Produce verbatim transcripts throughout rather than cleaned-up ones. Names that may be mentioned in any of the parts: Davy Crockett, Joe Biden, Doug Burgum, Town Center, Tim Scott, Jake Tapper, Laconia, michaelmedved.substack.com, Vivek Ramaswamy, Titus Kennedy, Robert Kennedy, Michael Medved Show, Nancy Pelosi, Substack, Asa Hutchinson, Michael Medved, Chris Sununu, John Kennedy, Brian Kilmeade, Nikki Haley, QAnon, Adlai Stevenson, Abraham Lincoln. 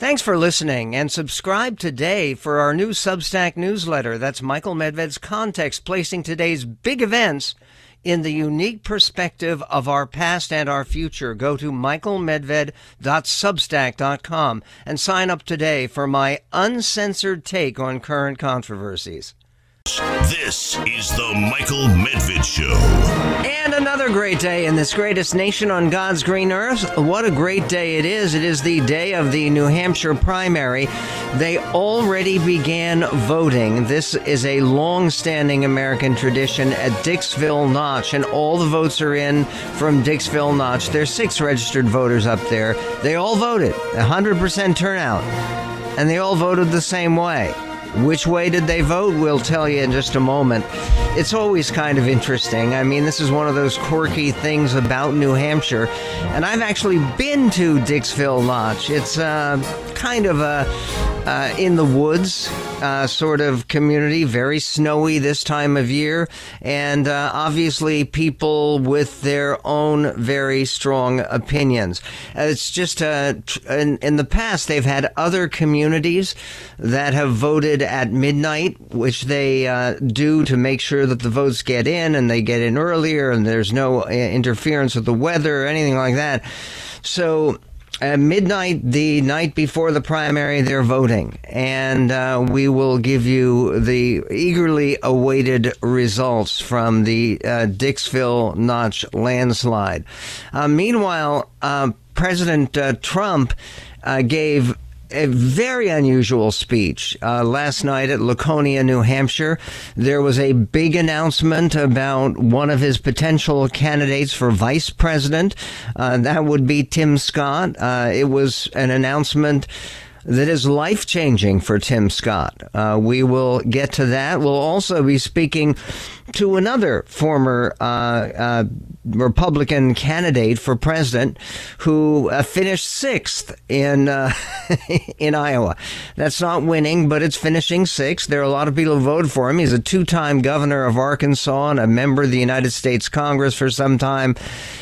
Thanks for listening, and subscribe today for our new Substack newsletter. That's Michael Medved's Context, placing today's big events in the unique perspective of our past and our future. Go to michael medved dot substack dot com and sign up today for my uncensored take on current controversies. This is the Michael Medved Show. And another great day in this greatest nation on God's green earth. What a great day it is. It is the day of the New Hampshire primary. They already began voting. This is a long-standing American tradition at Dixville Notch, and all the votes are in from Dixville Notch. There's six registered voters up there. They all voted, one hundred percent turnout, and they all voted the same way. Which way did they vote? We'll tell you in just a moment. It's always kind of interesting. I mean, this is one of those quirky things about New Hampshire. And I've actually been to Dixville Notch. It's uh, kind of a uh, in the woods uh, sort of community, very snowy this time of year. And uh, obviously people with their own very strong opinions. It's just uh, in, in the past, they've had other communities that have voted at midnight, which they uh, do to make sure that the votes get in, and they get in earlier, and there's no interference with the weather or anything like that. So at midnight, the night before the primary, they're voting, and uh, we will give you the eagerly awaited results from the uh, Dixville Notch landslide. Uh, meanwhile, uh, President uh, Trump uh, gave a very unusual speech uh, last night at Laconia, New Hampshire. There was a big announcement about one of his potential candidates for vice president. Uh, that would be Tim Scott. Uh, it was an announcement that is life-changing for Tim Scott. Uh, we will get to that. We'll also be speaking to another former uh, uh, Republican candidate for president who uh, finished sixth in uh, in Iowa. That's not winning, but it's finishing sixth. There are a lot of people who voted for him. He's a two-time governor of Arkansas and a member of the United States Congress for some time.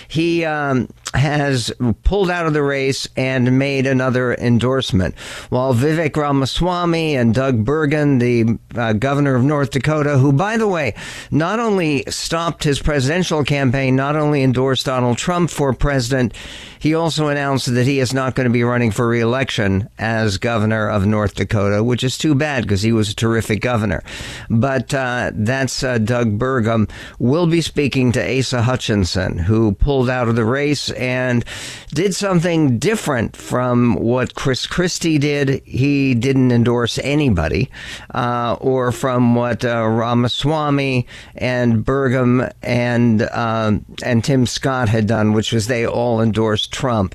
He um, has pulled out of the race and made another endorsement. While Vivek Ramaswamy and Doug Burgum, the uh, governor of North Dakota, who, by the way, not only stopped his presidential campaign, not only endorsed Donald Trump for president, he also announced that he is not going to be running for re-election as governor of North Dakota, which is too bad because he was a terrific governor. But uh, that's uh, Doug Burgum. We'll be speaking to Asa Hutchinson, who pulled out of the race and did something different from what Chris Christie did. He didn't endorse anybody, uh, or from what uh, Ramaswamy and Burgum and um, and Tim Scott had done, which was they all endorsed Trump.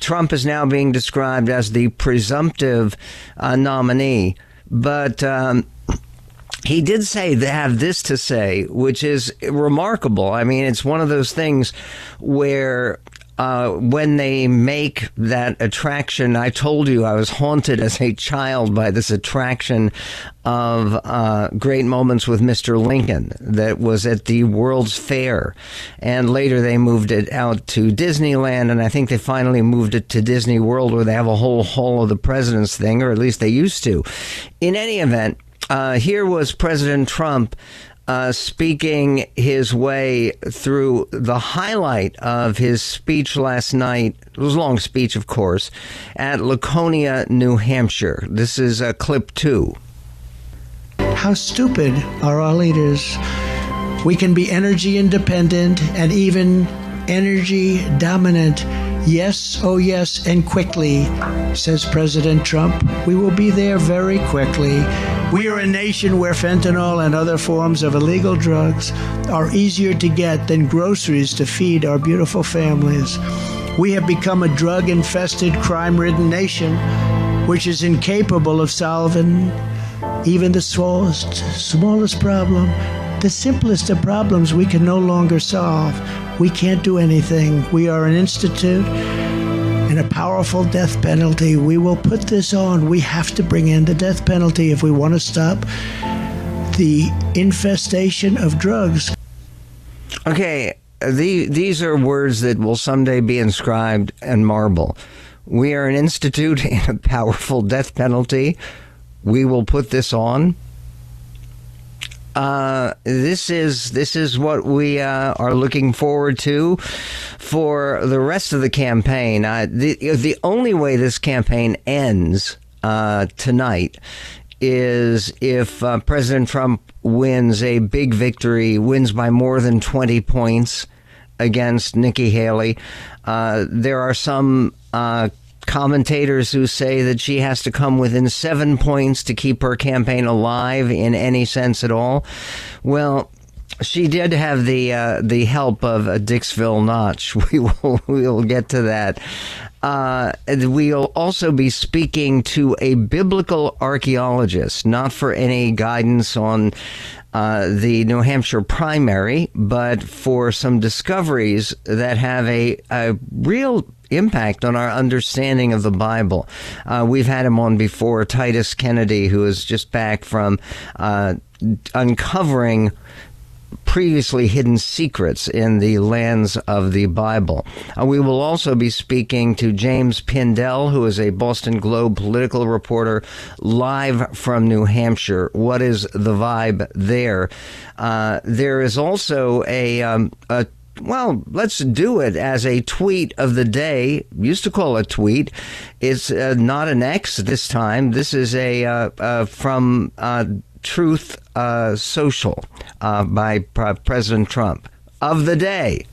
Trump is now being described as the presumptive uh, nominee, but um, he did say they have this to say, which is remarkable. I mean, it's one of those things where Uh, when they make that attraction, I told you I was haunted as a child by this attraction of uh, Great Moments with Mister Lincoln that was at the World's Fair. And later they moved it out to Disneyland, and I think they finally moved it to Disney World, where they have a whole Hall of the Presidents thing, or at least they used to. In any event, uh, here was President Trump Uh, speaking his way through the highlight of his speech last night. It was a long speech, of course, at Laconia, New Hampshire. This is uh, clip two. How stupid are our leaders? We can be energy independent and even energy dominant. Yes, oh yes, and quickly, says President Trump. We will be there very quickly. We are a nation where fentanyl and other forms of illegal drugs are easier to get than groceries to feed our beautiful families. We have become a drug-infested, crime-ridden nation, which is incapable of solving even the smallest, smallest problem, the simplest of problems we can no longer solve. We can't do anything. We are an institute and a powerful death penalty. We will put this on. We have to bring in the death penalty if we want to stop the infestation of drugs. Okay, the, these are words that will someday be inscribed in marble. We are an institute in a powerful death penalty. We will put this on. Uh, this is this is what we uh, are looking forward to for the rest of the campaign. Uh, the the only way this campaign ends uh, tonight is if uh, President Trump wins a big victory, wins by more than twenty points against Nikki Haley. Uh, there are some uh, commentators who say that she has to come within seven points to keep her campaign alive in any sense at all. Well, she did have the uh, the help of uh, Dixville Notch. We will we'll get to that. Uh, we'll also be speaking to a biblical archaeologist, not for any guidance on uh, the New Hampshire primary, but for some discoveries that have a, a real impact on our understanding of the Bible. Uh, we've had him on before, Titus Kennedy, who is just back from uh, uncovering previously hidden secrets in the lands of the Bible. Uh, we will also be speaking to James Pindell, who is a Boston Globe political reporter, live from New Hampshire. What is the vibe there? Uh, there is also a, um, a well, let's do it as a tweet of the day. Used to call it tweet. It's uh, not an X this time. This is a uh, uh, from uh, Truth uh, Social uh, by P- President Trump of the day.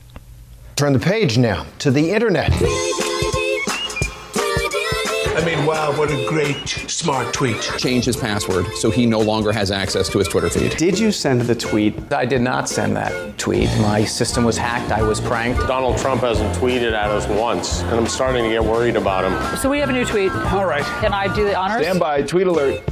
Turn the page now to the internet. I mean, wow, what a great, smart tweet. Change his password so he no longer has access to his Twitter feed. Did you send the tweet? I did not send that tweet. My system was hacked. I was pranked. Donald Trump hasn't tweeted at us once, and I'm starting to get worried about him. So we have a new tweet. All right. Can I do the honors? Stand by. Tweet alert.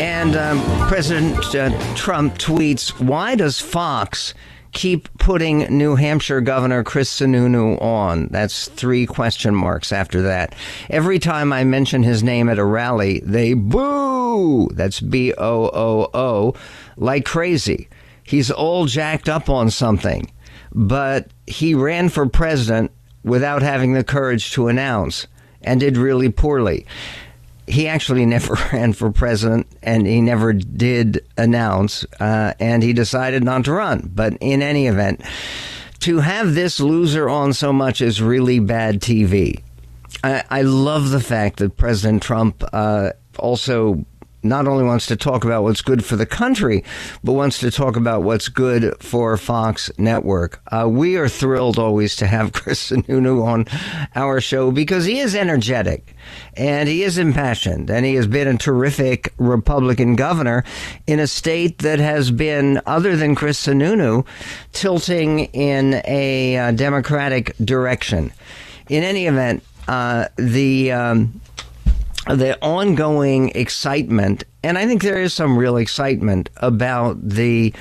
And um, President uh, Trump tweets, why does Fox keep putting New Hampshire Governor Chris Sununu on? That's three question marks after that. Every time I mention his name at a rally, they boo. That's B O O O, like crazy. He's all jacked up on something, but he ran for president without having the courage to announce and did really poorly. He actually never ran for president, and he never did announce, uh, and he decided not to run. But in any event, to have this loser on so much is really bad T V. I, I love the fact that President Trump uh, also not only wants to talk about what's good for the country, but wants to talk about what's good for Fox Network. Uh, we are thrilled always to have Chris Sununu on our show because he is energetic and he is impassioned, and he has been a terrific Republican governor in a state that has been, other than Chris Sununu, tilting in a uh, Democratic direction. In any event, uh, the... Um, the ongoing excitement, and I think there is some real excitement about the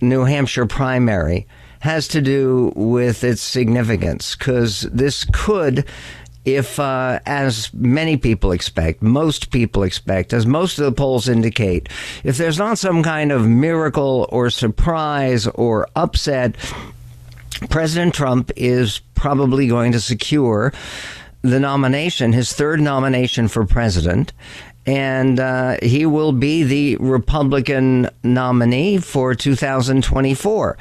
New Hampshire primary, has to do with its significance, because this could, if uh, as many people expect, most people expect, as most of the polls indicate, if there's not some kind of miracle or surprise or upset, President Trump is probably going to secure the nomination, his third nomination for president, and uh, he will be the Republican nominee for two thousand twenty-four.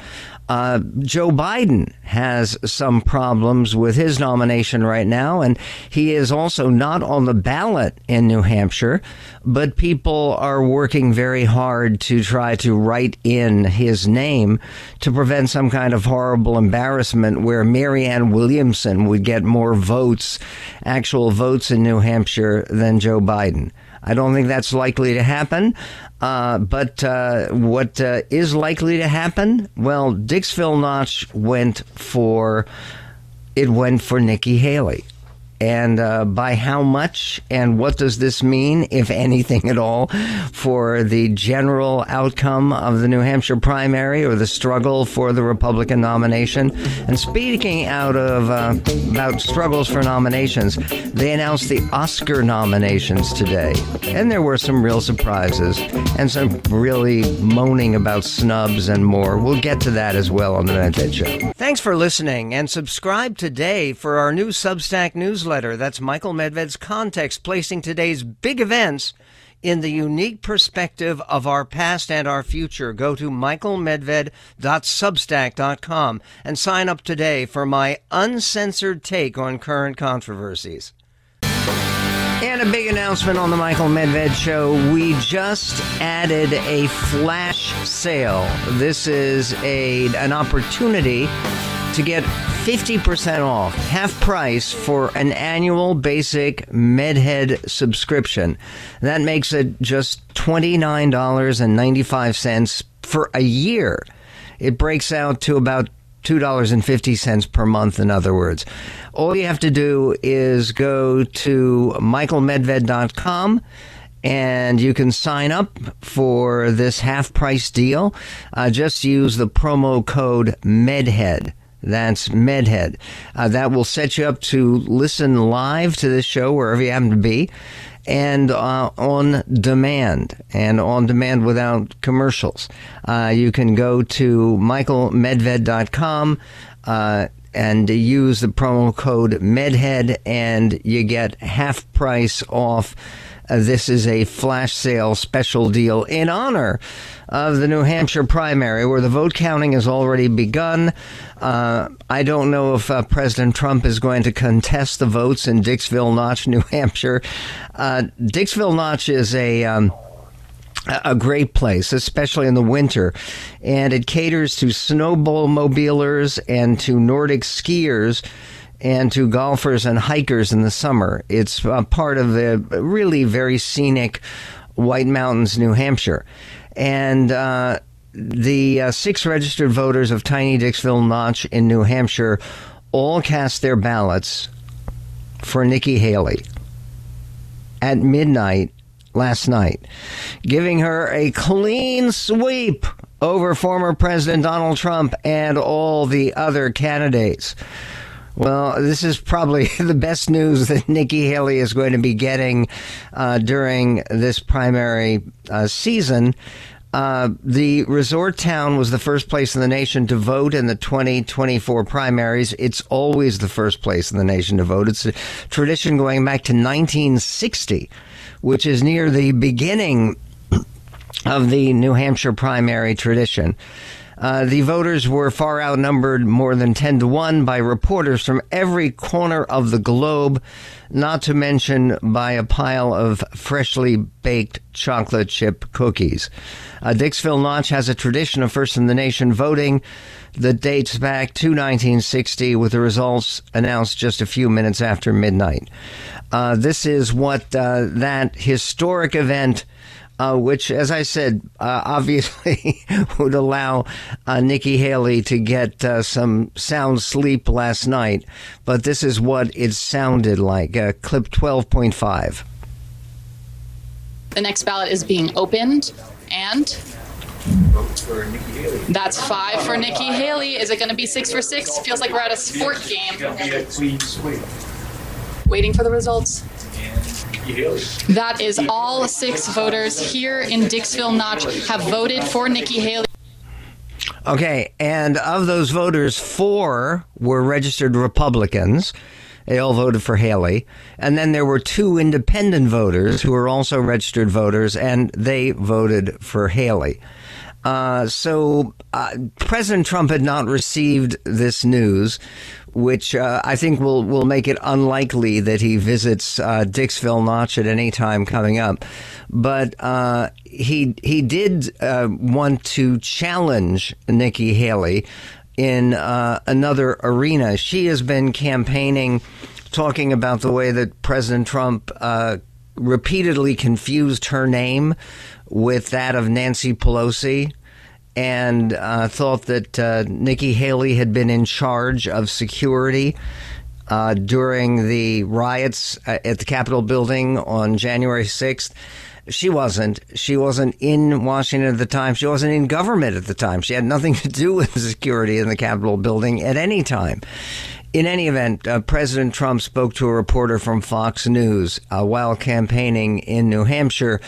Uh, Joe Biden has some problems with his nomination right now, and he is also not on the ballot in New Hampshire, but people are working very hard to try to write in his name to prevent some kind of horrible embarrassment where Marianne Williamson would get more votes, actual votes in New Hampshire, than Joe Biden. I don't think that's likely to happen, uh, but uh, what uh, is likely to happen? Well, Dixville Notch went for, it went for Nikki Haley. and uh, by how much, and what does this mean, if anything at all, for the general outcome of the New Hampshire primary or the struggle for the Republican nomination? And speaking out of uh, about struggles for nominations, they announced the Oscar nominations today, and there were some real surprises and some really moaning about snubs and more. We'll get to that as well on the Medved Show. Thanks for listening, and subscribe today for our new Substack newsletter. That's Michael Medved's Context, placing today's big events in the unique perspective of our past and our future. Go to michael medved dot substack dot com and sign up today for my uncensored take on current controversies. And a big announcement on the Michael Medved Show. We just added a flash sale. This is a an opportunity to get fifty percent off, half price, for an annual basic Medhead subscription. That makes it just twenty-nine dollars and ninety-five cents for a year. It breaks out to about two dollars and fifty cents per month, in other words. All you have to do is go to michael medved dot com and you can sign up for this half price deal. Uh, just use the promo code MEDHEAD. That's Medhead. Uh, that will set you up to listen live to this show wherever you happen to be, and uh, on demand, and on demand without commercials. Uh, you can go to michael medved dot com uh, and use the promo code Medhead, and you get half price off. Uh, this is a flash sale special deal in honor of the New Hampshire primary, where the vote counting has already begun. Uh, I don't know if uh, President Trump is going to contest the votes in Dixville Notch, New Hampshire. Uh, Dixville Notch is a... Um, A great place, especially in the winter, and it caters to snowmobilers and to Nordic skiers and to golfers and hikers in the summer. It's a part of the really very scenic White Mountains, New Hampshire. And uh, the uh, six registered voters of tiny Dixville Notch in New Hampshire all cast their ballots for Nikki Haley at midnight last night, giving her a clean sweep over former President Donald Trump and all the other candidates. Well, this is probably the best news that Nikki Haley is going to be getting uh, during this primary uh, season. Uh, the resort town was the first place in the nation to vote in the twenty twenty-four primaries. It's always the first place in the nation to vote. It's a tradition going back to nineteen sixty, which is near the beginning of the New Hampshire primary tradition. Uh, the voters were far outnumbered, more than ten to one, by reporters from every corner of the globe, not to mention by a pile of freshly baked chocolate chip cookies. Uh, Dixville Notch has a tradition of first-in-the-nation voting that dates back to nineteen sixty, with the results announced just a few minutes after midnight. Uh, this is what uh, that historic event, Uh, which, as I said, uh, obviously would allow uh, Nikki Haley to get uh, some sound sleep last night. But this is what it sounded like. Uh, clip twelve point five. The next ballot is being opened, and votes for Nikki Haley. That's five for Nikki Haley. Is it going to be six for six? Feels like we're at a sport game. Waiting for the results. That is all six voters here in Dixville Notch have voted for Nikki Haley. Okay, and of those voters, four were registered Republicans. They all voted for Haley. And then there were two independent voters who were also registered voters, and they voted for Haley. Uh, so uh, President Trump had not received this news, which uh, I think will, will make it unlikely that he visits uh, Dixville Notch at any time coming up. But uh, he he did uh, want to challenge Nikki Haley in uh, another arena. She has been campaigning, talking about the way that President Trump uh, repeatedly confused her name with that of Nancy Pelosi, and uh, thought that uh, Nikki Haley had been in charge of security. uh, during the riots at the Capitol building on January sixth. She wasn't. She wasn't in Washington at the time. She wasn't in government at the time. She had nothing to do with security in the Capitol building at any time. In any event, uh, President Trump spoke to a reporter from Fox News uh, while campaigning in New Hampshire.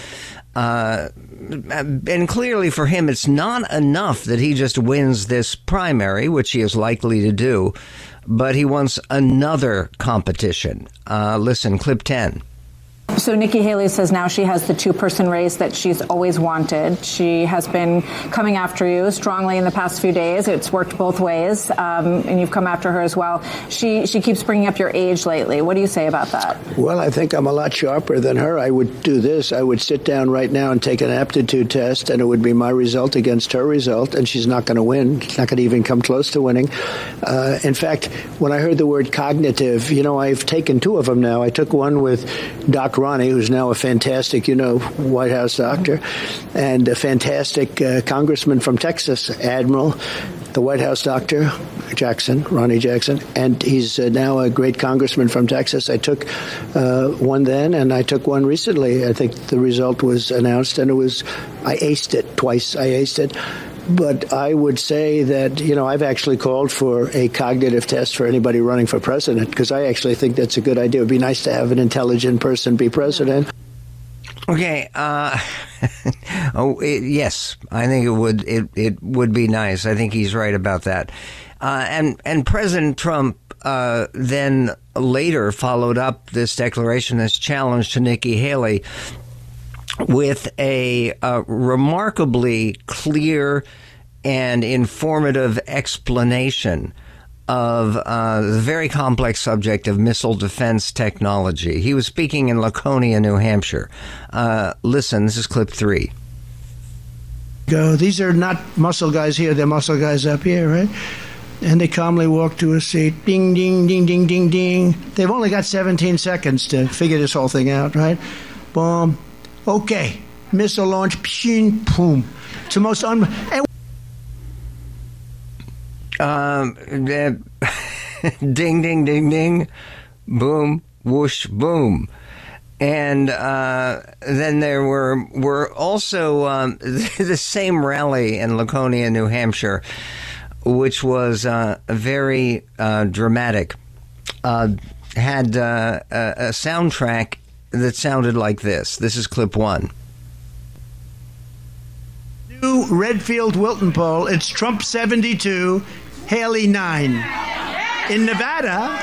Uh, and clearly for him, it's not enough that he just wins this primary, which he is likely to do, but he wants another competition. Uh, listen, clip ten. So Nikki Haley says now she has the two-person race that she's always wanted. She has been coming after you strongly in the past few days. It's worked both ways, um, and you've come after her as well. She she keeps bringing up your age lately. What do you say about that? Well, I think I'm a lot sharper than her. I would do this. I would sit down right now and take an aptitude test, and it would be my result against her result, and she's not going to win. She's not going to even come close to winning. Uh, in fact, when I heard the word cognitive, you know, I've taken two of them now. I took one with Doc Ronnie, who's now a fantastic, you know, White House doctor, and a fantastic uh, congressman from Texas, Admiral, the White House doctor, Jackson, Ronnie Jackson, and he's uh, now a great congressman from Texas. I took uh, one then, and I took one recently. I think the result was announced, and it was, I aced it twice. I aced it. But I would say that, you know, I've actually called for a cognitive test for anybody running for president, because I actually think that's a good idea. It would be nice to have an intelligent person be president. Okay. Uh, oh, it, yes, I think it would. It, it would be nice. I think he's right about that. Uh, and and President Trump uh, then later followed up this declaration, this challenge to Nikki Haley, with a uh, remarkably clear and informative explanation of uh, the very complex subject of missile defense technology. He was speaking in Laconia, New Hampshire. Uh, listen, this is clip three. Go. These are not muscle guys here. They're muscle guys up here, right? And they calmly walk to a seat. Ding, ding, ding, ding, ding, ding. They've only got seventeen seconds to figure this whole thing out, right? Boom. Okay, missile launch, pshing, boom. It's the most un. And- um, uh, ding, ding, ding, ding, boom, whoosh, boom, and uh, then there were were also um, the same rally in Laconia, New Hampshire, which was uh, very uh, dramatic. Uh, had uh, a, a soundtrack that sounded like this. This is clip one. New Redfield Wilton poll. It's Trump seventy-two, Haley nine. In Nevada.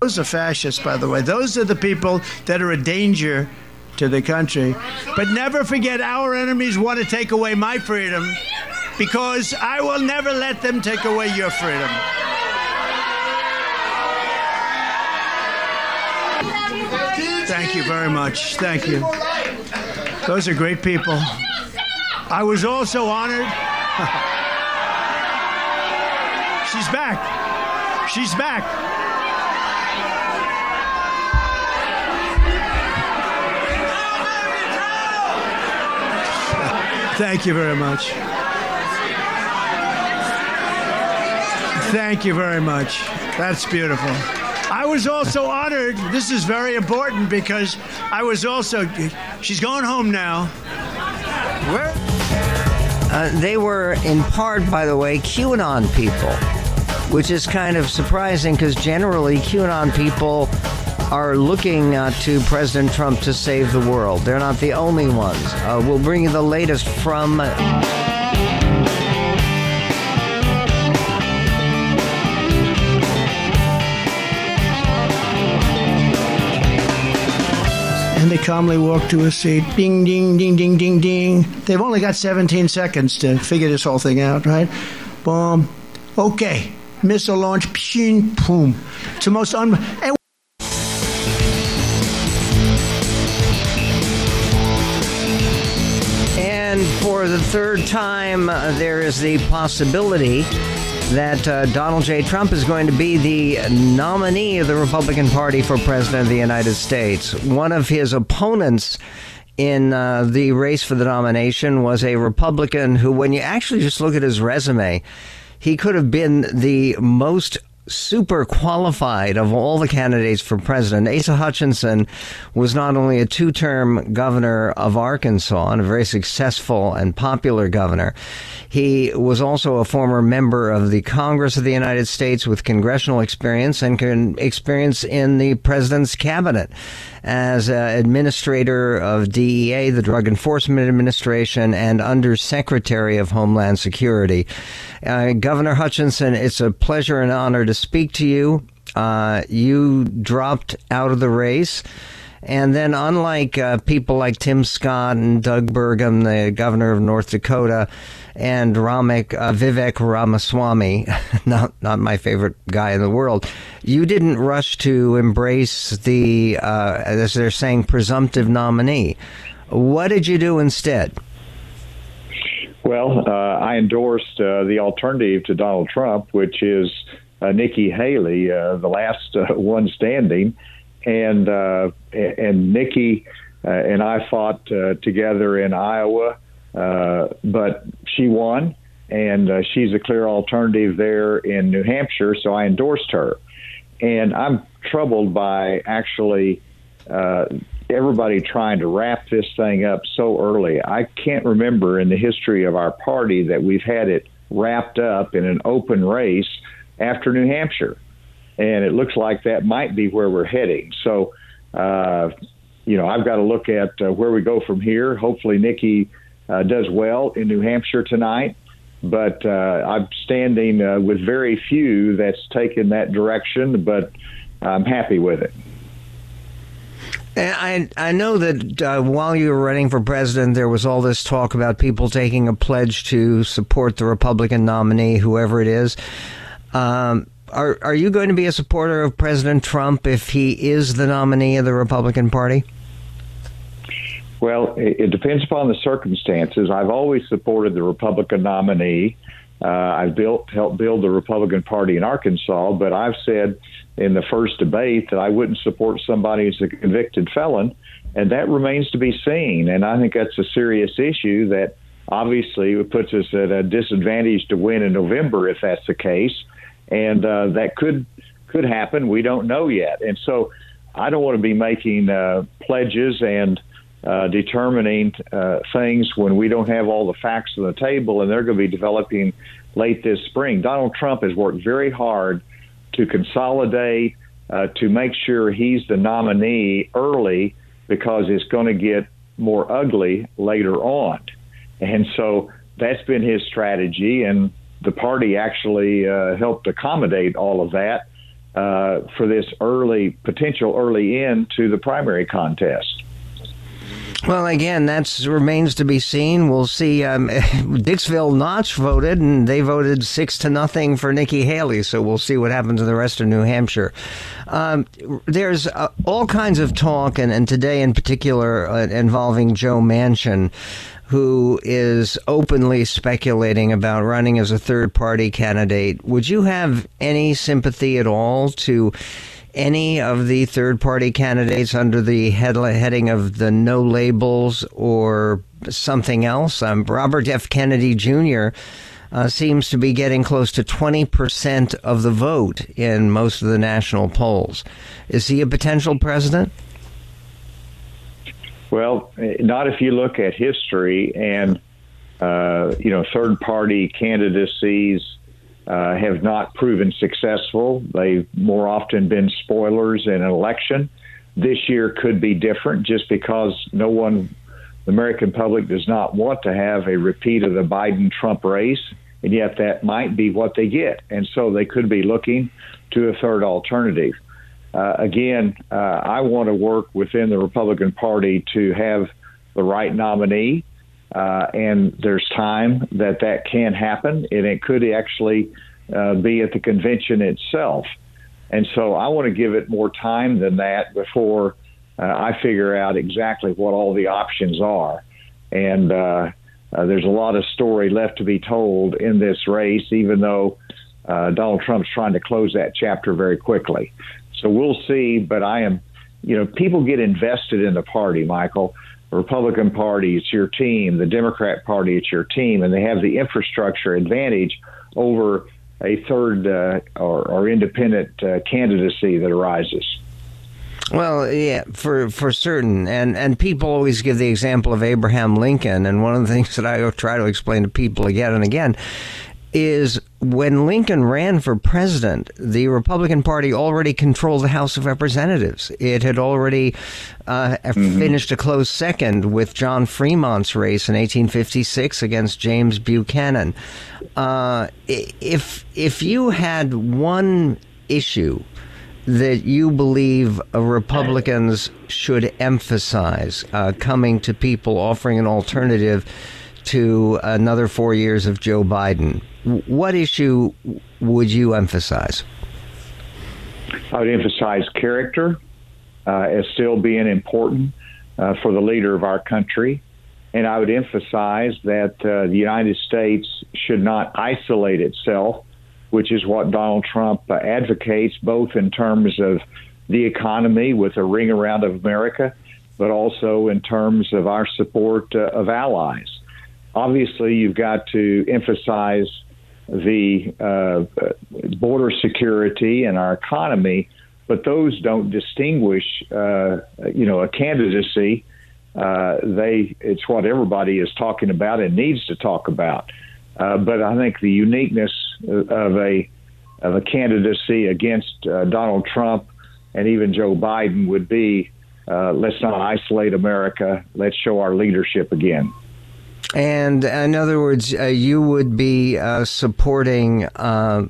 Those are fascists, by the way. Those are the people that are a danger to the country. But never forget, our enemies want to take away my freedom, because I will never let them take away your freedom. Thank you very much. Thank you. Those are great people. I was also honored. She's back. She's back. Thank you very much. Thank you very much. That's beautiful. I was also honored. This is very important, because I was also. She's going home now. Where? Uh, they were, in part, by the way, QAnon people, which is kind of surprising, because generally QAnon people are looking uh, to President Trump to save the world. They're not the only ones. Uh, we'll bring you the latest from... And they calmly walk to a seat. Ding, ding, ding, ding, ding, ding. They've only got seventeen seconds to figure this whole thing out, right? Boom. Okay. Missile launch. Pshing, boom. It's the most... Un- and- For the third time, uh, there is the possibility that uh, Donald J. Trump is going to be the nominee of the Republican Party for President of the United States. One of his opponents in uh, the race for the nomination was a Republican who, when you actually just look at his resume, he could have been the most super qualified of all the candidates for president. Asa Hutchinson was not only a two-term governor of Arkansas and a very successful and popular governor, he was also a former member of the Congress of the United States with congressional experience and con- experience in the president's cabinet as uh, administrator of D E A, the Drug Enforcement Administration, and Undersecretary of Homeland Security. Uh, Governor Hutchinson, it's a pleasure and honor to speak to you. Uh, you dropped out of the race. And then unlike uh, people like Tim Scott and Doug Burgum, the governor of North Dakota, and Ramek, uh, Vivek Ramaswamy, not not my favorite guy in the world, you didn't rush to embrace the, uh, as they're saying, presumptive nominee. What did you do instead? Well, uh, I endorsed uh, the alternative to Donald Trump, which is Uh, Nikki Haley, uh, the last uh, one standing, and uh, and Nikki uh, and I fought uh, together in Iowa, uh, but she won, and uh, she's a clear alternative there in New Hampshire, so I endorsed her. And I'm troubled by actually uh, everybody trying to wrap this thing up so early. I can't remember in the history of our party that we've had it wrapped up in an open race after New Hampshire, and it looks like that might be where we're heading. So, uh, you know, I've got to look at uh, where we go from here. Hopefully Nikki uh, does well in New Hampshire tonight, but uh, I'm standing uh, with very few that's taken that direction, but I'm happy with it. And I I know that uh, while you were running for president, there was all this talk about people taking a pledge to support the Republican nominee, whoever it is. Um, are are you going to be a supporter of President Trump if he is the nominee of the Republican Party? Well, it, it depends upon the circumstances. I've always supported the Republican nominee. Uh, I've built helped build the Republican Party in Arkansas, but I've said in the first debate that I wouldn't support somebody who's a convicted felon, and that remains to be seen. And I think that's a serious issue that obviously puts us at a disadvantage to win in November if that's the case. And uh, that could could happen. We don't know yet. And so I don't want to be making uh, pledges and uh, determining uh, things when we don't have all the facts on the table, and they're going to be developing late this spring. Donald Trump has worked very hard to consolidate, uh, to make sure he's the nominee early, because it's going to get more ugly later on. And so that's been his strategy, and the party actually uh, helped accommodate all of that uh, for this early potential early end to the primary contest. Well, again, that remains to be seen. We'll see. Um, Dixville Notch voted, and they voted six to nothing for Nikki Haley. So we'll see what happens in the rest of New Hampshire. Um, there's uh, all kinds of talk, and, and today in particular uh, involving Joe Manchin, who is openly speculating about running as a third-party candidate. Would you have any sympathy at all to any of the third-party candidates under the head- heading of the No Labels or something else? Um, Robert F. Kennedy Junior Uh, seems to be getting close to twenty percent of the vote in most of the national polls. Is he a potential president? Well, not if you look at history, and, uh, you know, third party candidacies uh, have not proven successful. They've more often been spoilers in an election. This year could be different just because no one, the American public does not want to have a repeat of the Biden-Trump race, and yet that might be what they get. And so they could be looking to a third alternative. Uh, again, uh, I want to work within the Republican Party to have the right nominee, uh, and there's time that that can happen, and it could actually uh, be at the convention itself. And so I want to give it more time than that before uh, I figure out exactly what all the options are. And uh, uh, there's a lot of story left to be told in this race, even though uh, Donald Trump's trying to close that chapter very quickly. So we'll see. But I am, you know, people get invested in the party, Michael. The Republican Party, it's your team. The Democrat Party, it's your team. And they have the infrastructure advantage over a third uh, or, or independent uh, candidacy that arises. Well, yeah, for for certain. And and people always give the example of Abraham Lincoln. And one of the things that I try to explain to people again and again is when Lincoln ran for president, the Republican Party already controlled the House of Representatives. It had already uh, mm-hmm. finished a close second with John Fremont's race in eighteen fifty-six against James Buchanan. Uh, if if you had one issue that you believe Republicans should emphasize uh, coming to people, offering an alternative to another four years of Joe Biden, what issue would you emphasize? I would emphasize character uh, as still being important uh, for the leader of our country. And I would emphasize that uh, the United States should not isolate itself, which is what Donald Trump uh, advocates, both in terms of the economy with a ring around of America, but also in terms of our support uh, of allies. Obviously, you've got to emphasize the uh, border security and our economy, but those don't distinguish, uh, you know, a candidacy. Uh, they it's what everybody is talking about and needs to talk about. Uh, but I think the uniqueness of a of a candidacy against uh, Donald Trump and even Joe Biden would be, uh, let's not isolate America. Let's show our leadership again. And in other words, uh, you would be uh, supporting uh,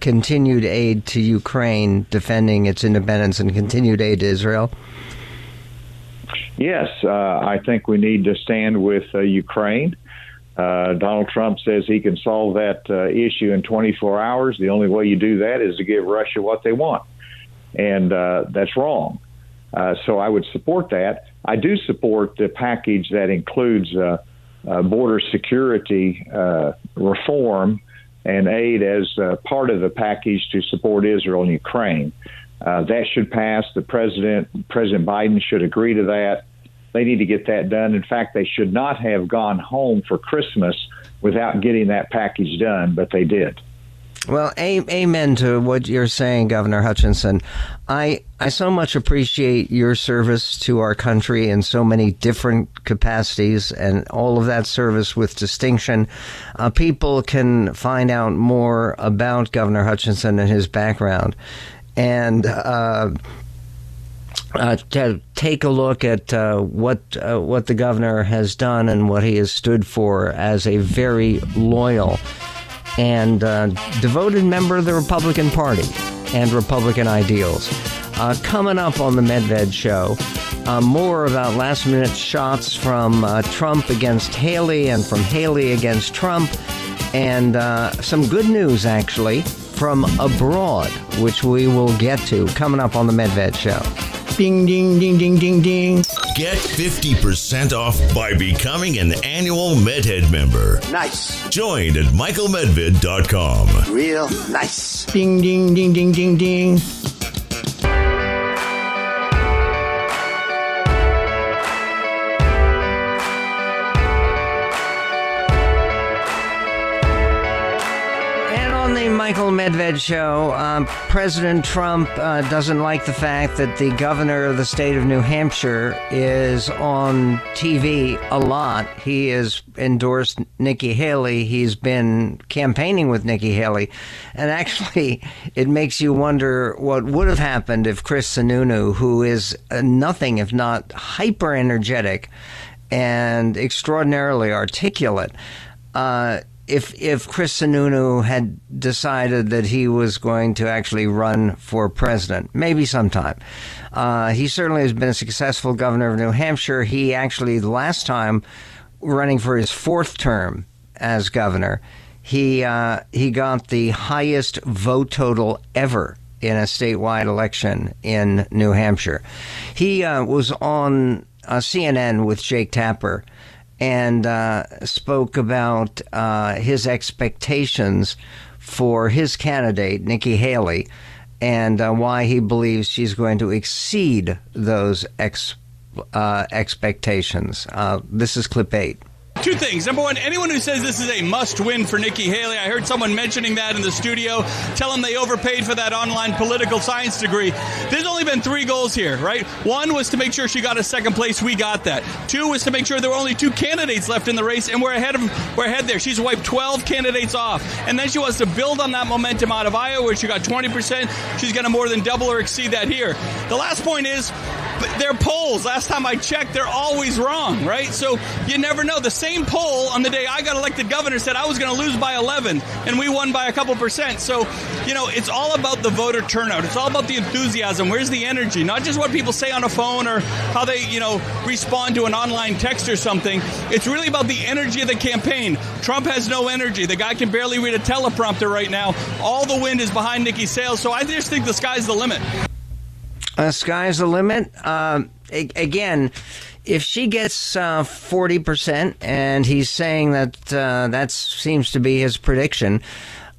continued aid to Ukraine, defending its independence, and continued aid to Israel? Yes, uh, I think we need to stand with uh, Ukraine. Uh, Donald Trump says he can solve that uh, issue in twenty-four hours. The only way you do that is to give Russia what they want. And uh, that's wrong. Uh, so I would support that. I do support the package that includes uh, uh, border security uh, reform and aid as uh, part of the package to support Israel and Ukraine. Uh, that should pass. The president, President Biden should agree to that. They need to get that done. In fact, they should not have gone home for Christmas without getting that package done, but they did. Well, a- amen to what you're saying, Governor Hutchinson. I I so much appreciate your service to our country in so many different capacities, and all of that service with distinction. Uh, people can find out more about Governor Hutchinson and his background, and uh, uh, to take a look at uh, what uh, what the governor has done and what he has stood for as a very loyal and uh, devoted member of the Republican Party and Republican ideals. Uh, coming up on the Medved Show, uh, more about last-minute shots from uh, Trump against Haley and from Haley against Trump, and uh, some good news, actually, from abroad, which we will get to coming up on the Medved Show. Ding, ding, ding, ding, ding, ding. Get fifty percent off by becoming an annual Medhead member. Nice. Join at michael medved dot com. Real nice. Ding, ding, ding, ding, ding, ding. Michael Medved Show. Um, President Trump uh, doesn't like the fact that the governor of the state of New Hampshire is on T V a lot. He has endorsed Nikki Haley. He's been campaigning with Nikki Haley. And actually, it makes you wonder what would have happened if Chris Sununu, who is nothing if not hyper energetic and extraordinarily articulate, uh, If if Chris Sununu had decided that he was going to actually run for president, maybe sometime. Uh, he certainly has been a successful governor of New Hampshire. He actually, last time, running for his fourth term as governor, he uh, he got the highest vote total ever in a statewide election in New Hampshire. He uh, was on uh, C N N with Jake Tapper, and uh, spoke about uh, his expectations for his candidate, Nikki Haley, and uh, why he believes she's going to exceed those ex, uh, expectations. Uh, this is clip eight. Two things. Number one, anyone who says this is a must-win for Nikki Haley, I heard someone mentioning that in the studio, tell them they overpaid for that online political science degree. There's only been three goals here, right? One was to make sure she got a second place. We got that. Two was to make sure there were only two candidates left in the race, and we're ahead of we're ahead there. She's wiped twelve candidates off. And then she wants to build on that momentum out of Iowa, where she got twenty percent. She's going to more than double or exceed that here. The last point is, their polls, last time I checked, they're always wrong, right? So you never know. The same poll on the day I got elected governor said I was going to lose by eleven, and we won by a couple percent. So, you know, it's all about the voter turnout. It's all about the enthusiasm. Where's the energy? Not just what people say on a phone or how they, you know, respond to an online text or something. It's really about the energy of the campaign. Trump has no energy. The guy can barely read a teleprompter right now. All the wind is behind Nikki's sails. So I just think the sky's the limit. Uh, sky's the limit. Um, a- again, if she gets uh, forty percent, and he's saying that uh, that seems to be his prediction,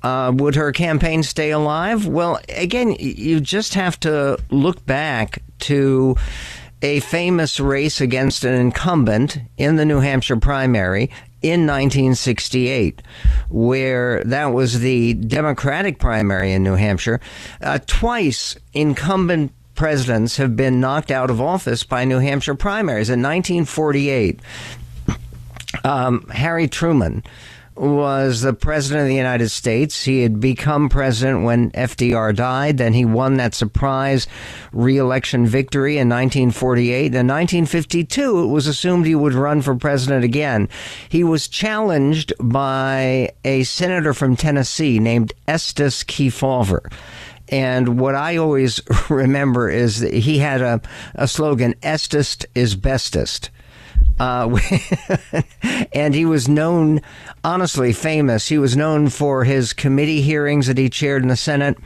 uh, would her campaign stay alive? Well, again, you just have to look back to a famous race against an incumbent in the New Hampshire primary in nineteen sixty-eight, where that was the Democratic primary in New Hampshire. Uh, twice incumbent presidents have been knocked out of office by New Hampshire primaries. In nineteen forty-eight, um, Harry Truman was the president of the United States. He had become president when F D R died. Then he won that surprise re-election victory in nineteen forty-eight. In nineteen fifty-two, it was assumed he would run for president again. He was challenged by a senator from Tennessee named Estes Kefauver. And what I always remember is that he had a, a slogan, "Estest is bestest." Uh, and he was known, honestly famous, he was known for his committee hearings that he chaired in the Senate,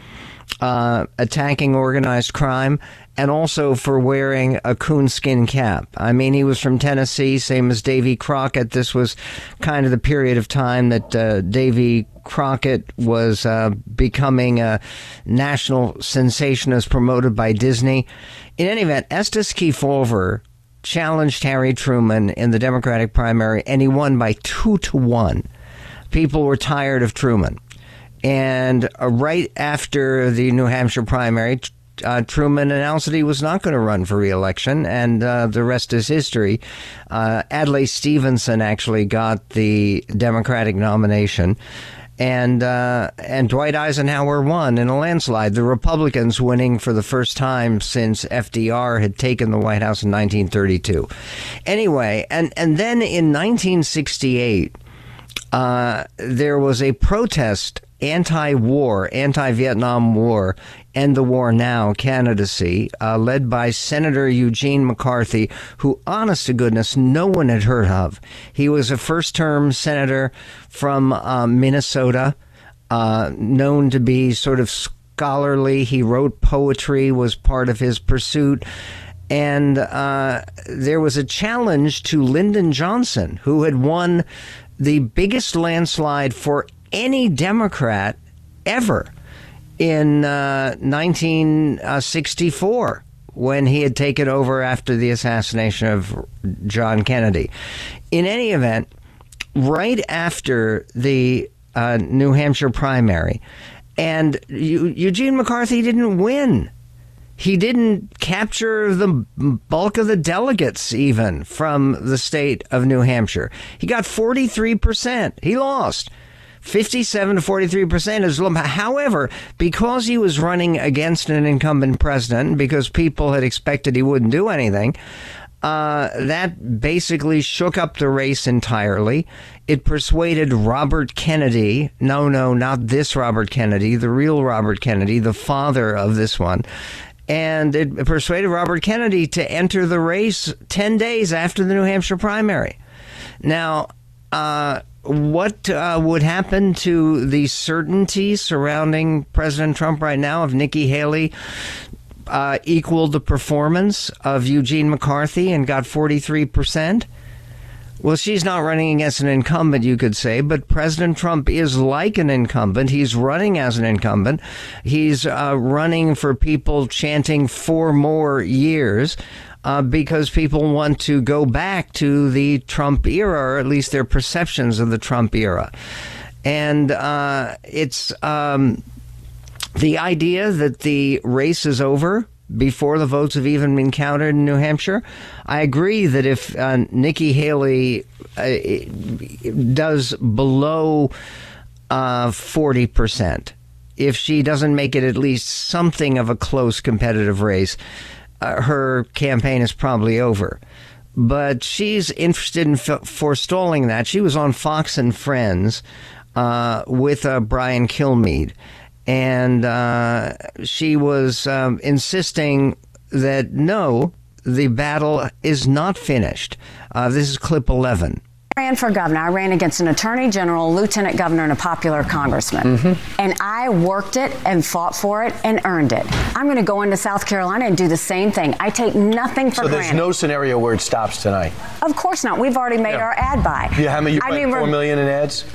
uh, attacking organized crime, and also for wearing a coonskin cap. I mean, he was from Tennessee, same as Davy Crockett. This was kind of the period of time that uh, Davy Crockett was uh, becoming a national sensation as promoted by Disney. In any event, Estes Kefauver challenged Harry Truman in the Democratic primary, and he won by two to one. People were tired of Truman. And uh, right after the New Hampshire primary, Uh, Truman announced that he was not going to run for re-election, and uh, the rest is history. Uh, Adlai Stevenson actually got the Democratic nomination, and uh, and Dwight Eisenhower won in a landslide, the Republicans winning for the first time since F D R had taken the White House in nineteen thirty-two. Anyway, and, and then in nineteen sixty-eight, uh, there was a protest anti-war, anti-Vietnam War, End the War Now candidacy, uh, led by Senator Eugene McCarthy, who, honest to goodness, no one had heard of. He was a first-term senator from uh, Minnesota, uh, known to be sort of scholarly. He wrote poetry, was part of his pursuit. And uh, there was a challenge to Lyndon Johnson, who had won the biggest landslide for any Democrat ever in uh, nineteen sixty-four, when he had taken over after the assassination of John Kennedy. In any event, right after the uh, New Hampshire primary, and U- Eugene McCarthy didn't win. He didn't capture the bulk of the delegates even from the state of New Hampshire. He got forty-three percent. He lost. fifty-seven to forty-three percent is low. However, because he was running against an incumbent president, because people had expected he wouldn't do anything, uh, that basically shook up the race entirely. It persuaded Robert Kennedy, no, no, not this Robert Kennedy, the real Robert Kennedy, the father of this one. And it persuaded Robert Kennedy to enter the race ten days after the New Hampshire primary. Now, uh, What uh, would happen to the certainty surrounding President Trump right now if Nikki Haley uh, equaled the performance of Eugene McCarthy and got forty-three percent? Well, she's not running against an incumbent, you could say, but President Trump is like an incumbent. He's running as an incumbent. He's uh, running for people chanting four more years uh, because people want to go back to the Trump era, or at least their perceptions of the Trump era. And uh, it's um, the idea that the race is over before the votes have even been counted in New Hampshire. I agree that if uh, Nikki Haley uh, does below uh, forty percent, if she doesn't make it at least something of a close competitive race, uh, her campaign is probably over. But she's interested in f- forestalling that. She was on Fox and Friends uh, with uh, Brian Kilmeade. And uh, she was um, insisting that, no, the battle is not finished. Uh, this is clip eleven. I ran for governor. I ran against an attorney general, lieutenant governor, and a popular congressman. Mm-hmm. And I worked it and fought for it and earned it. I'm going to go into South Carolina and do the same thing. I take nothing for granted. So there's no scenario where it stops tonight? Of course not. We've already made yeah. our ad buy. Yeah, how many? You I mean, four million in ads?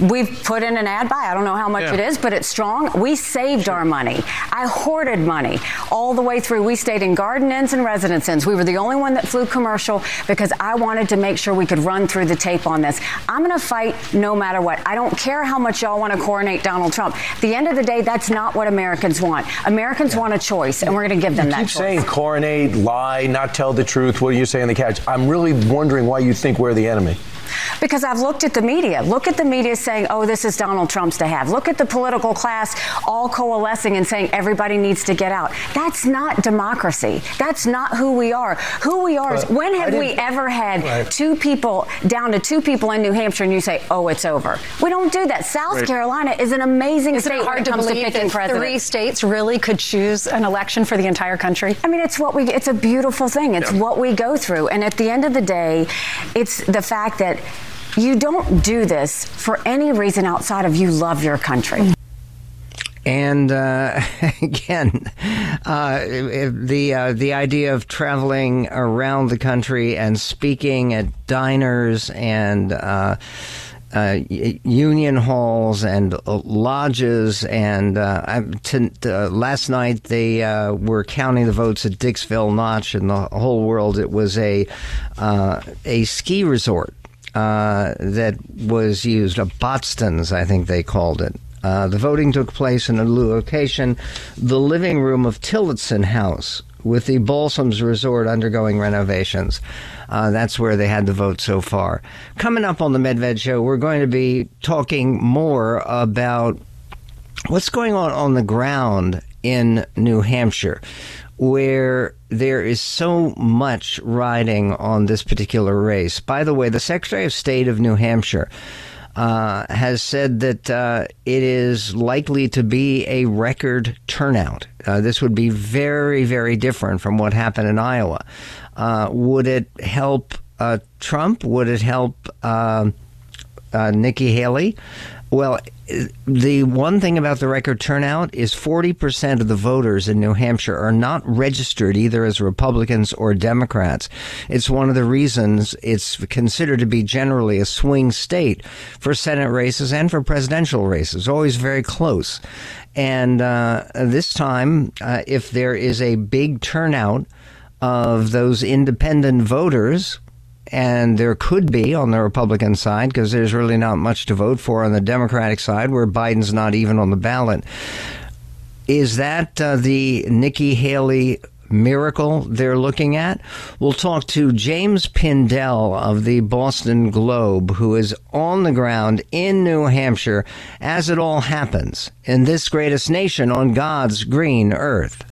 We've put in an ad buy. I don't know how much yeah. it is, but it's strong. We saved sure. our money. I hoarded money all the way through. We stayed in garden inns and residence inns. We were the only one that flew commercial because I wanted to make sure we could run through the tape on this. I'm going to fight no matter what. I don't care how much y'all want to coronate Donald Trump. At the end of the day, that's not what Americans want. Americans yeah. want a choice, and we're going to give them you that choice. You keep saying coronate, lie, not tell the truth. What do you say on the couch? I'm really wondering why you think we're the enemy. Because I've looked at the media. Look at the media saying, oh, this is Donald Trump's to have. Look at the political class all coalescing and saying everybody needs to get out. That's not democracy. That's not who we are. Who we are is uh, when have we ever had right. two people down to two people in New Hampshire and you say, oh, it's over. We don't do that. South right. Carolina is an amazing Isn't state when it comes to picking president. Three states really could choose an election for the entire country. I mean, it's what we it's a beautiful thing. It's yeah. what we go through. And at the end of the day, it's the fact that you don't do this for any reason outside of you love your country. And uh, again, uh, the uh, the idea of traveling around the country and speaking at diners and uh, uh, union halls and lodges. And uh, t- t- last night they uh, were counting the votes at Dixville Notch, and the whole world. It was a uh, a ski resort. Uh, that was used, a Botstons, I think they called it. Uh, the voting took place in a location, the living room of Tillotson House, with the Balsams Resort undergoing renovations. Uh, that's where they had the vote so far. Coming up on the Medved Show, we're going to be talking more about what's going on on the ground in New Hampshire, where there is so much riding on this particular race. By the way, the Secretary of State of New Hampshire uh, has said that uh, it is likely to be a record turnout. Uh, this would be very, very different from what happened in Iowa. Uh, would it help uh, Trump? Would it help uh, uh, Nikki Haley? Well, the one thing about the record turnout is forty percent of the voters in New Hampshire are not registered either as Republicans or Democrats. It's one of the reasons it's considered to be generally a swing state for Senate races and for presidential races, always very close. And uh, this time, uh, if there is a big turnout of those independent voters, and there could be on the Republican side, because there's really not much to vote for on the Democratic side, where Biden's not even on the ballot. Is that uh, the Nikki Haley miracle they're looking at? We'll talk to James Pindell of the Boston Globe, who is on the ground in New Hampshire as it all happens in this greatest nation on God's green earth.